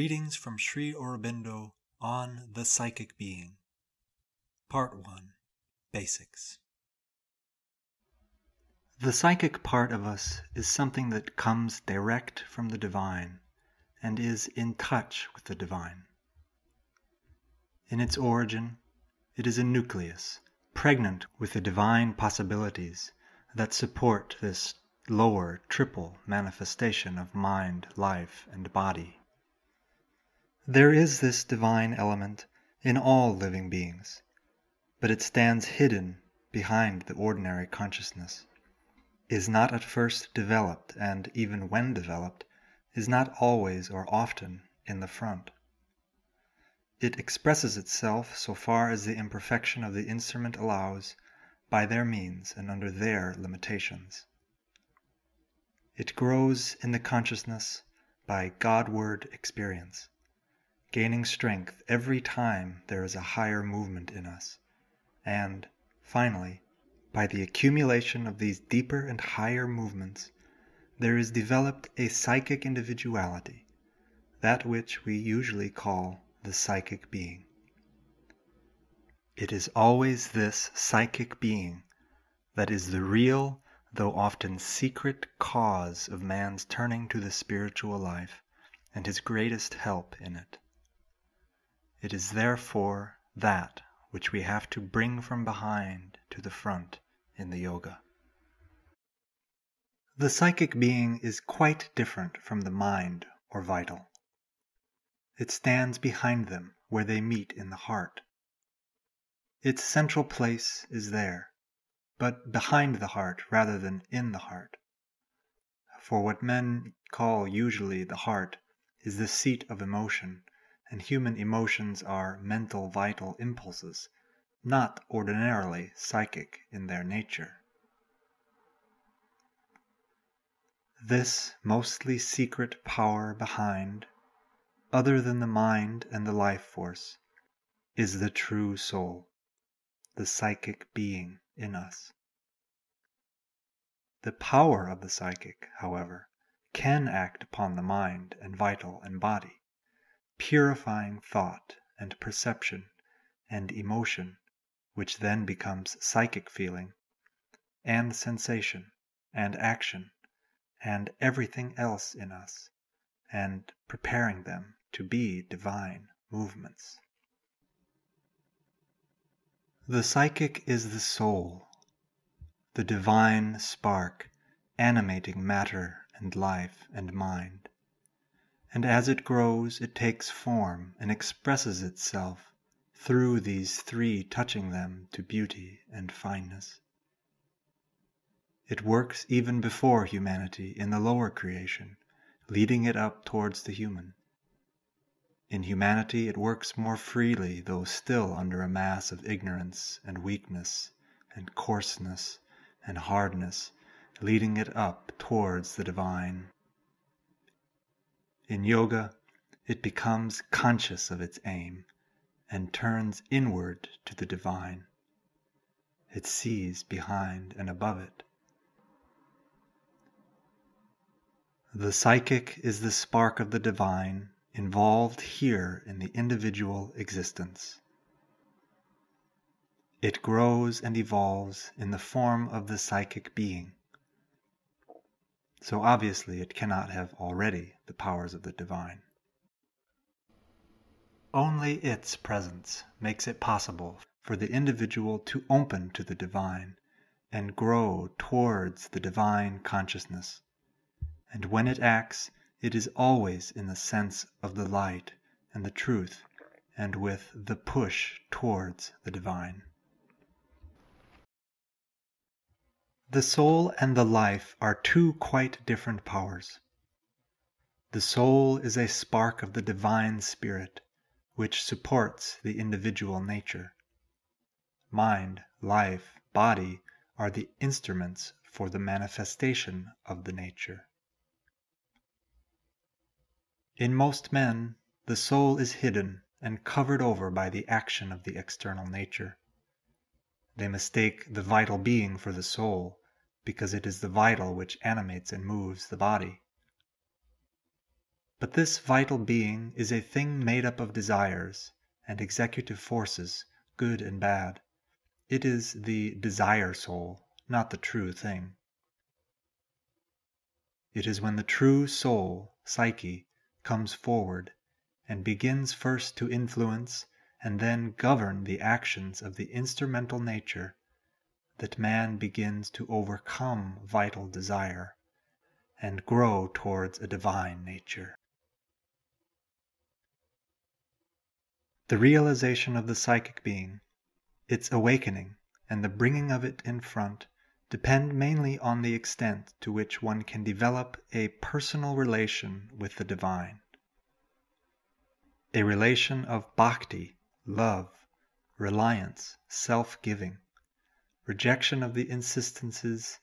Readings from Sri Aurobindo on the Psychic Being. Part 1. Basics. The psychic part of us is something that comes direct from the divine and is in touch with the divine. In its origin, it is a nucleus pregnant with the divine possibilities that support this lower triple manifestation of mind, life, and body. There is this divine element in all living beings, but it stands hidden behind the ordinary consciousness, is not at first developed, and even when developed, is not always or often in the front. It expresses itself so far as the imperfection of the instrument allows, by their means and under their limitations. It grows in the consciousness by Godward experience, gaining strength every time there is a higher movement in us, and, finally, by the accumulation of these deeper and higher movements, there is developed a psychic individuality, that which we usually call the psychic being. It is always this psychic being that is the real, though often secret, cause of man's turning to the spiritual life and his greatest help in it. It is therefore that which we have to bring from behind to the front in the yoga. The psychic being is quite different from the mind or vital. It stands behind them where they meet in the heart. Its central place is there, but behind the heart rather than in the heart. For what men call usually the heart is the seat of emotion, and human emotions are mental vital impulses, not ordinarily psychic in their nature. This mostly secret power behind, other than the mind and the life force, is the true soul, the psychic being in us. The power of the psychic, however, can act upon the mind and vital and body, purifying thought and perception and emotion, which then becomes psychic feeling, and sensation, and action, and everything else in us, and preparing them to be divine movements. The psychic is the soul, the divine spark animating matter and life and mind. And as it grows, it takes form and expresses itself through these three touching them to beauty and fineness. It works even before humanity in the lower creation, leading it up towards the human. In humanity it works more freely, though still under a mass of ignorance and weakness and coarseness and hardness, leading it up towards the divine. In yoga, it becomes conscious of its aim and turns inward to the divine. It sees behind and above it. The psychic is the spark of the divine involved here in the individual existence. It grows and evolves in the form of the psychic being. So obviously it cannot have already the powers of the divine. Only its presence makes it possible for the individual to open to the divine and grow towards the divine consciousness. And when it acts, it is always in the sense of the light and the truth, and with the push towards the divine. The soul and the life are two quite different powers. The soul is a spark of the divine spirit, which supports the individual nature. Mind, life, body are the instruments for the manifestation of the nature. In most men, the soul is hidden and covered over by the action of the external nature. They mistake the vital being for the soul, because it is the vital which animates and moves the body. But this vital being is a thing made up of desires and executive forces, good and bad. It is the desire soul, not the true thing. It is when the true soul, psyche, comes forward and begins first to influence and then govern the actions of the instrumental nature that man begins to overcome vital desire and grow towards a divine nature. The realization of the psychic being, its awakening, and the bringing of it in front depend mainly on the extent to which one can develop a personal relation with the divine. A relation of bhakti, love, reliance, self-giving, rejection of the insistences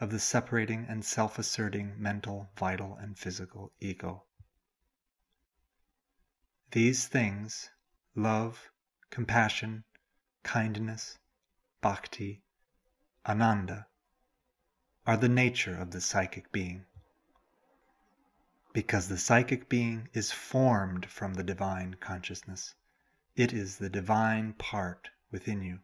of the separating and self-asserting mental, vital, and physical ego. These things, love, compassion, kindness, bhakti, ananda, are the nature of the psychic being, because the psychic being is formed from the divine consciousness. It is the divine part within you.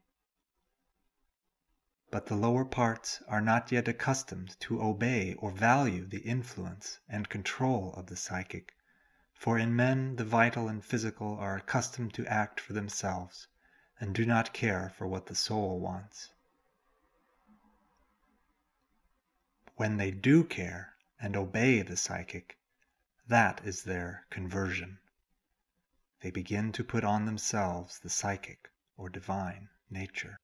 But the lower parts are not yet accustomed to obey or value the influence and control of the psychic, for in men the vital and physical are accustomed to act for themselves and do not care for what the soul wants. When they do care and obey the psychic, that is their conversion. They begin to put on themselves the psychic or divine nature.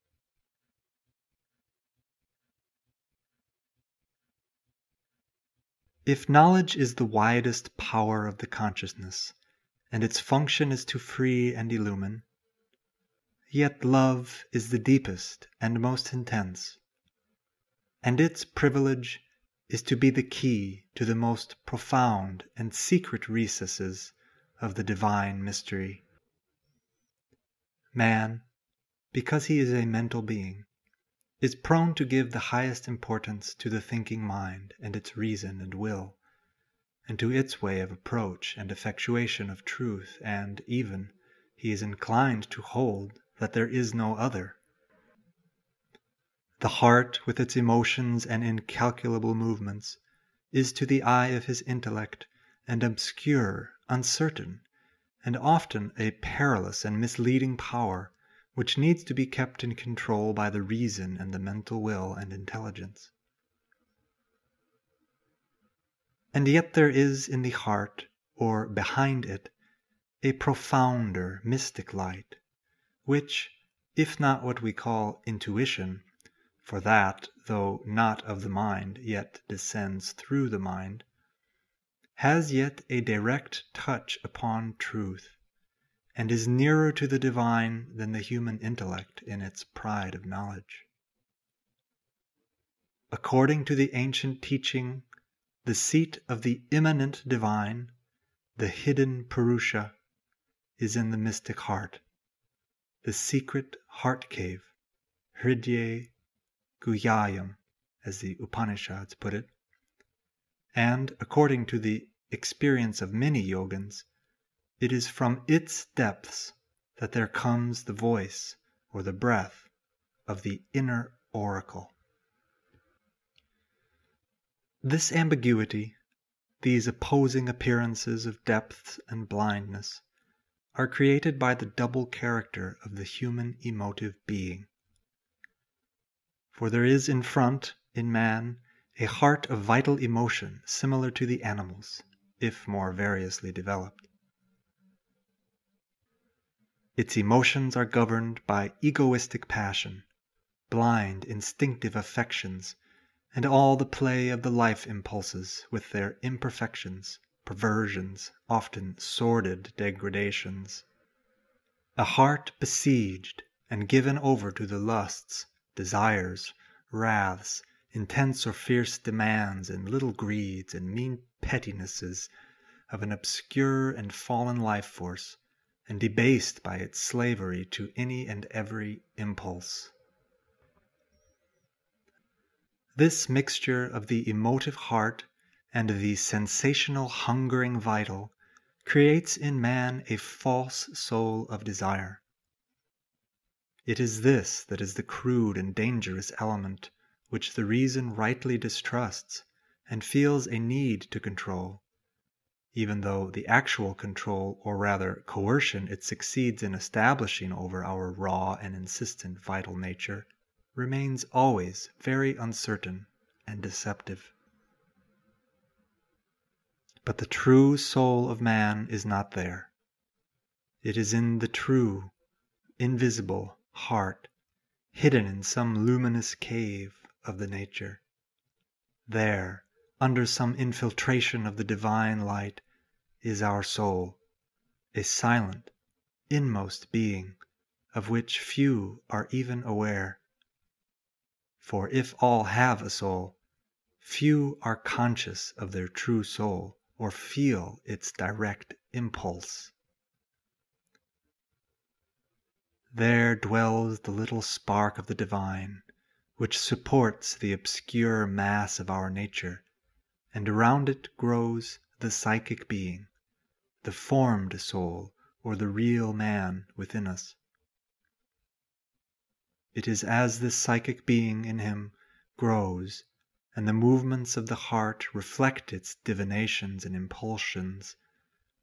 If knowledge is the widest power of the consciousness, and its function is to free and illumine, yet love is the deepest and most intense, and its privilege is to be the key to the most profound and secret recesses of the divine mystery. Man, because he is a mental being, is prone to give the highest importance to the thinking mind and its reason and will, and to its way of approach and effectuation of truth, and even he is inclined to hold that there is no other. The heart, with its emotions and incalculable movements, is to the eye of his intellect an obscure, uncertain, and often a perilous and misleading power, which needs to be kept in control by the reason and the mental will and intelligence. And yet there is in the heart, or behind it, a profounder mystic light, which, if not what we call intuition, for that, though not of the mind, yet descends through the mind, has yet a direct touch upon truth, and is nearer to the divine than the human intellect in its pride of knowledge. According to the ancient teaching, the seat of the immanent divine, the hidden Purusha, is in the mystic heart, the secret heart cave, Hridaya Guhyayam, as the Upanishads put it, and, according to the experience of many yogins, it is from its depths that there comes the voice or the breath of the inner oracle. This ambiguity, these opposing appearances of depth and blindness, are created by the double character of the human emotive being. For there is in front, in man, a heart of vital emotion similar to the animals, if more variously developed. Its emotions are governed by egoistic passion, blind instinctive affections, and all the play of the life impulses with their imperfections, perversions, often sordid degradations. A heart besieged and given over to the lusts, desires, wraths, intense or fierce demands, and little greeds and mean pettinesses of an obscure and fallen life force, and debased by its slavery to any and every impulse. This mixture of the emotive heart and the sensational hungering vital creates in man a false soul of desire. It is this that is the crude and dangerous element which the reason rightly distrusts and feels a need to control, even though the actual control, or rather coercion, it succeeds in establishing over our raw and insistent vital nature remains always very uncertain and deceptive. But the true soul of man is not there. It is in the true, invisible heart, hidden in some luminous cave of the nature. There, under some infiltration of the divine light, is our soul, a silent, inmost being, of which few are even aware. For if all have a soul, few are conscious of their true soul or feel its direct impulse. There dwells the little spark of the divine, which supports the obscure mass of our nature, and around it grows the psychic being, the formed soul, or the real man within us. It is as this psychic being in him grows, and the movements of the heart reflect its divinations and impulsions,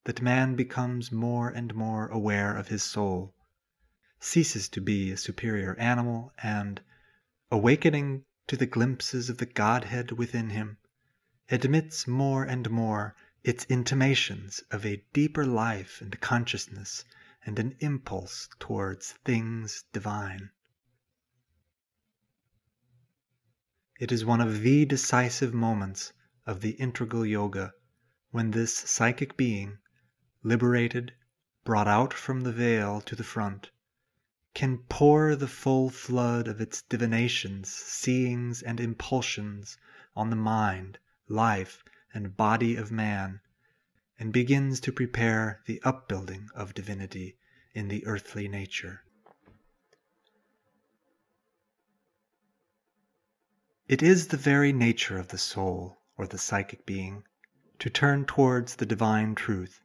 that man becomes more and more aware of his soul, ceases to be a superior animal, and, awakening to the glimpses of the Godhead within him, admits more and more its intimations of a deeper life and consciousness and an impulse towards things divine. It is one of the decisive moments of the integral yoga when this psychic being, liberated, brought out from the veil to the front, can pour the full flood of its divinations, seeings, and impulsions on the mind, life, and body of man, and begins to prepare the upbuilding of divinity in the earthly nature. It is the very nature of the soul, or the psychic being, to turn towards the divine truth,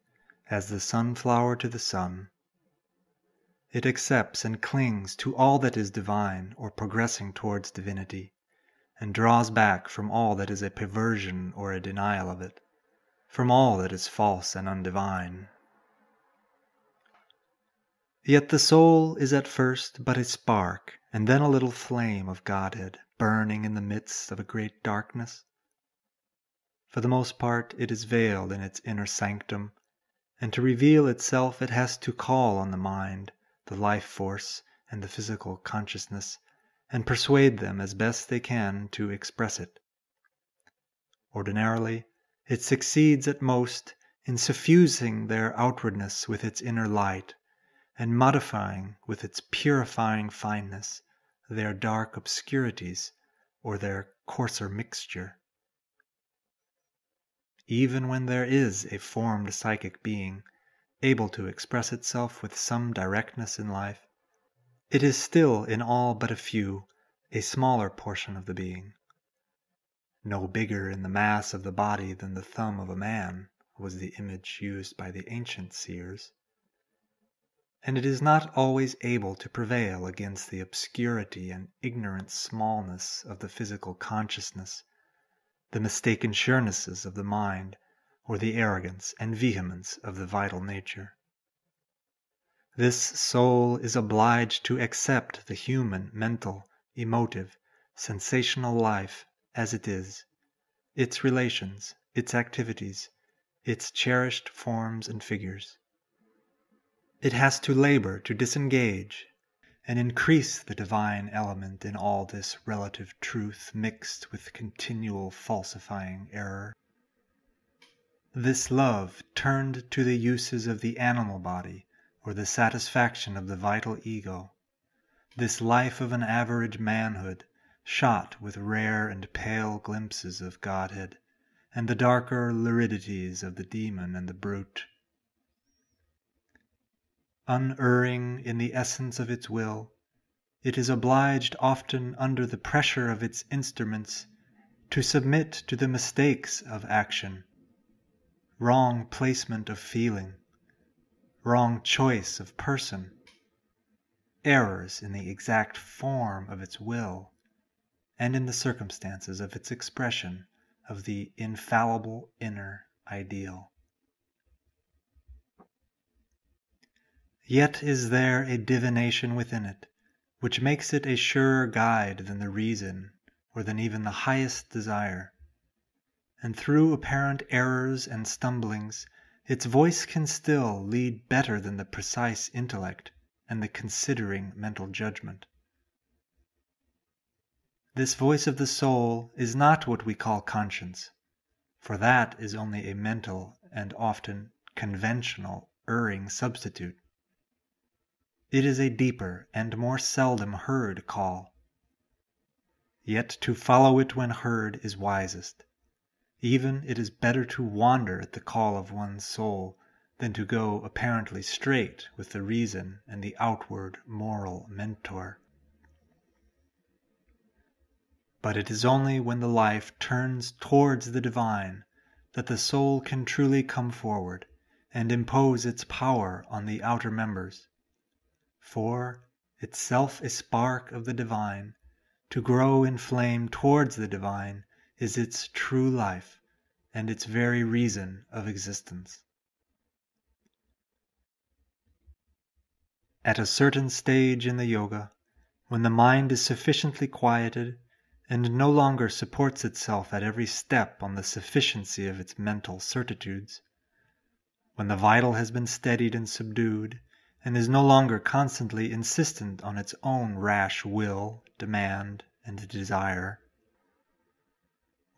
as the sunflower to the sun. It accepts and clings to all that is divine or progressing towards divinity, and draws back from all that is a perversion or a denial of it, from all that is false and undivine. Yet the soul is at first but a spark, and then a little flame of Godhead, burning in the midst of a great darkness. For the most part it is veiled in its inner sanctum, and to reveal itself it has to call on the mind, the life force, and the physical consciousness, and persuade them as best they can to express it. Ordinarily, it succeeds at most in suffusing their outwardness with its inner light, and modifying with its purifying fineness their dark obscurities or their coarser mixture. Even when there is a formed psychic being, able to express itself with some directness in life, it is still, in all but a few, a smaller portion of the being. No bigger in the mass of the body than the thumb of a man, was the image used by the ancient seers. And it is not always able to prevail against the obscurity and ignorant smallness of the physical consciousness, the mistaken surenesses of the mind, or the arrogance and vehemence of the vital nature. This soul is obliged to accept the human, mental, emotive, sensational life as it is, its relations, its activities, its cherished forms and figures. It has to labor to disengage and increase the divine element in all this relative truth mixed with continual falsifying error. This love turned to the uses of the animal body, or the satisfaction of the vital ego, this life of an average manhood, shot with rare and pale glimpses of Godhead, and the darker luridities of the demon and the brute. Unerring in the essence of its will, it is obliged often under the pressure of its instruments to submit to the mistakes of action, wrong placement of feeling, wrong choice of person, errors in the exact form of its will, and in the circumstances of its expression of the infallible inner ideal. Yet is there a divination within it, which makes it a surer guide than the reason, or than even the highest desire. And through apparent errors and stumblings, its voice can still lead better than the precise intellect and the considering mental judgment. This voice of the soul is not what we call conscience, for that is only a mental and often conventional erring substitute. It is a deeper and more seldom heard call. Yet to follow it when heard is wisest. Even it is better to wander at the call of one's soul than to go apparently straight with the reason and the outward moral mentor. But it is only when the life turns towards the divine that the soul can truly come forward and impose its power on the outer members. For, itself a spark of the divine, to grow in flame towards the divine is its true life and its very reason of existence. At a certain stage in the yoga, when the mind is sufficiently quieted and no longer supports itself at every step on the sufficiency of its mental certitudes, when the vital has been steadied and subdued, and is no longer constantly insistent on its own rash will, demand, and desire,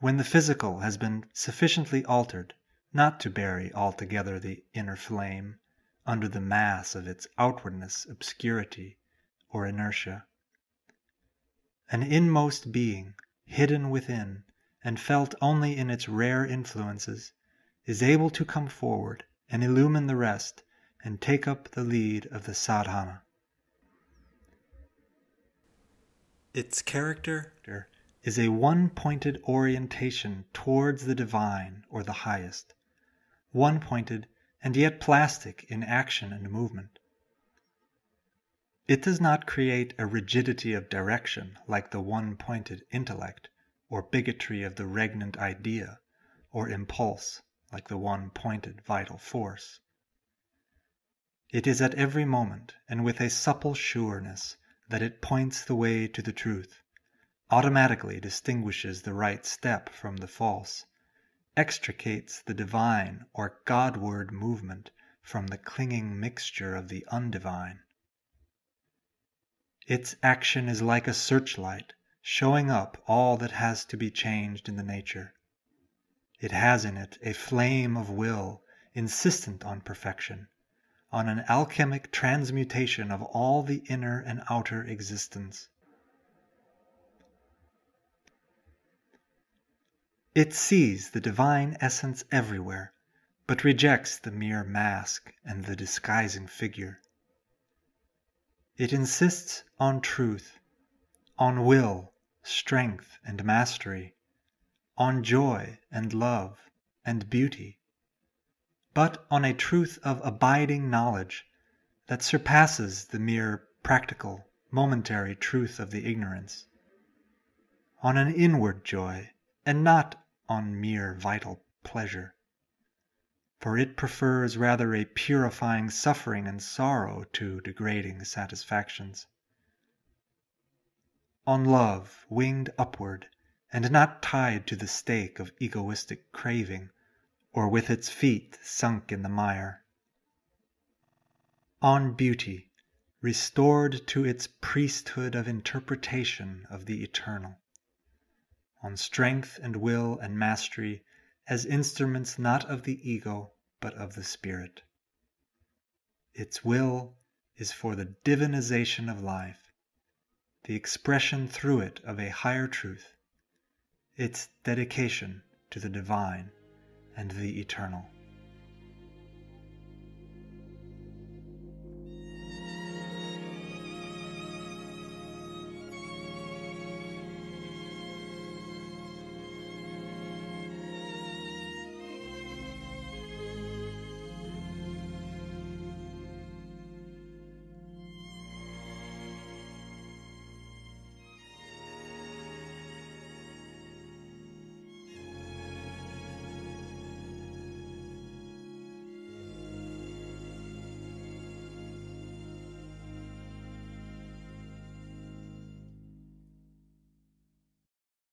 when the physical has been sufficiently altered not to bury altogether the inner flame under the mass of its outwardness, obscurity, or inertia, an inmost being, hidden within, and felt only in its rare influences, is able to come forward and illumine the rest and take up the lead of the sadhana. Its character is a one-pointed orientation towards the divine or the highest, one-pointed and yet plastic in action and movement. It does not create a rigidity of direction like the one-pointed intellect, or bigotry of the regnant idea, or impulse like the one-pointed vital force. It is at every moment, and with a supple sureness, that it points the way to the truth, automatically distinguishes the right step from the false, extricates the divine or Godward movement from the clinging mixture of the undivine. Its action is like a searchlight, showing up all that has to be changed in the nature. It has in it a flame of will, insistent on perfection, on an alchemic transmutation of all the inner and outer existence. It sees the divine essence everywhere, but rejects the mere mask and the disguising figure. It insists on truth, on will, strength, and mastery, on joy and love and beauty, but on a truth of abiding knowledge that surpasses the mere practical, momentary truth of the ignorance, on an inward joy, and not on mere vital pleasure. For it prefers rather a purifying suffering and sorrow to degrading satisfactions, on love winged upward and not tied to the stake of egoistic craving, or with its feet sunk in the mire, on beauty, restored to its priesthood of interpretation of the eternal, on strength and will and mastery as instruments not of the ego but of the spirit. Its will is for the divinization of life, the expression through it of a higher truth, its dedication to the divine and the eternal.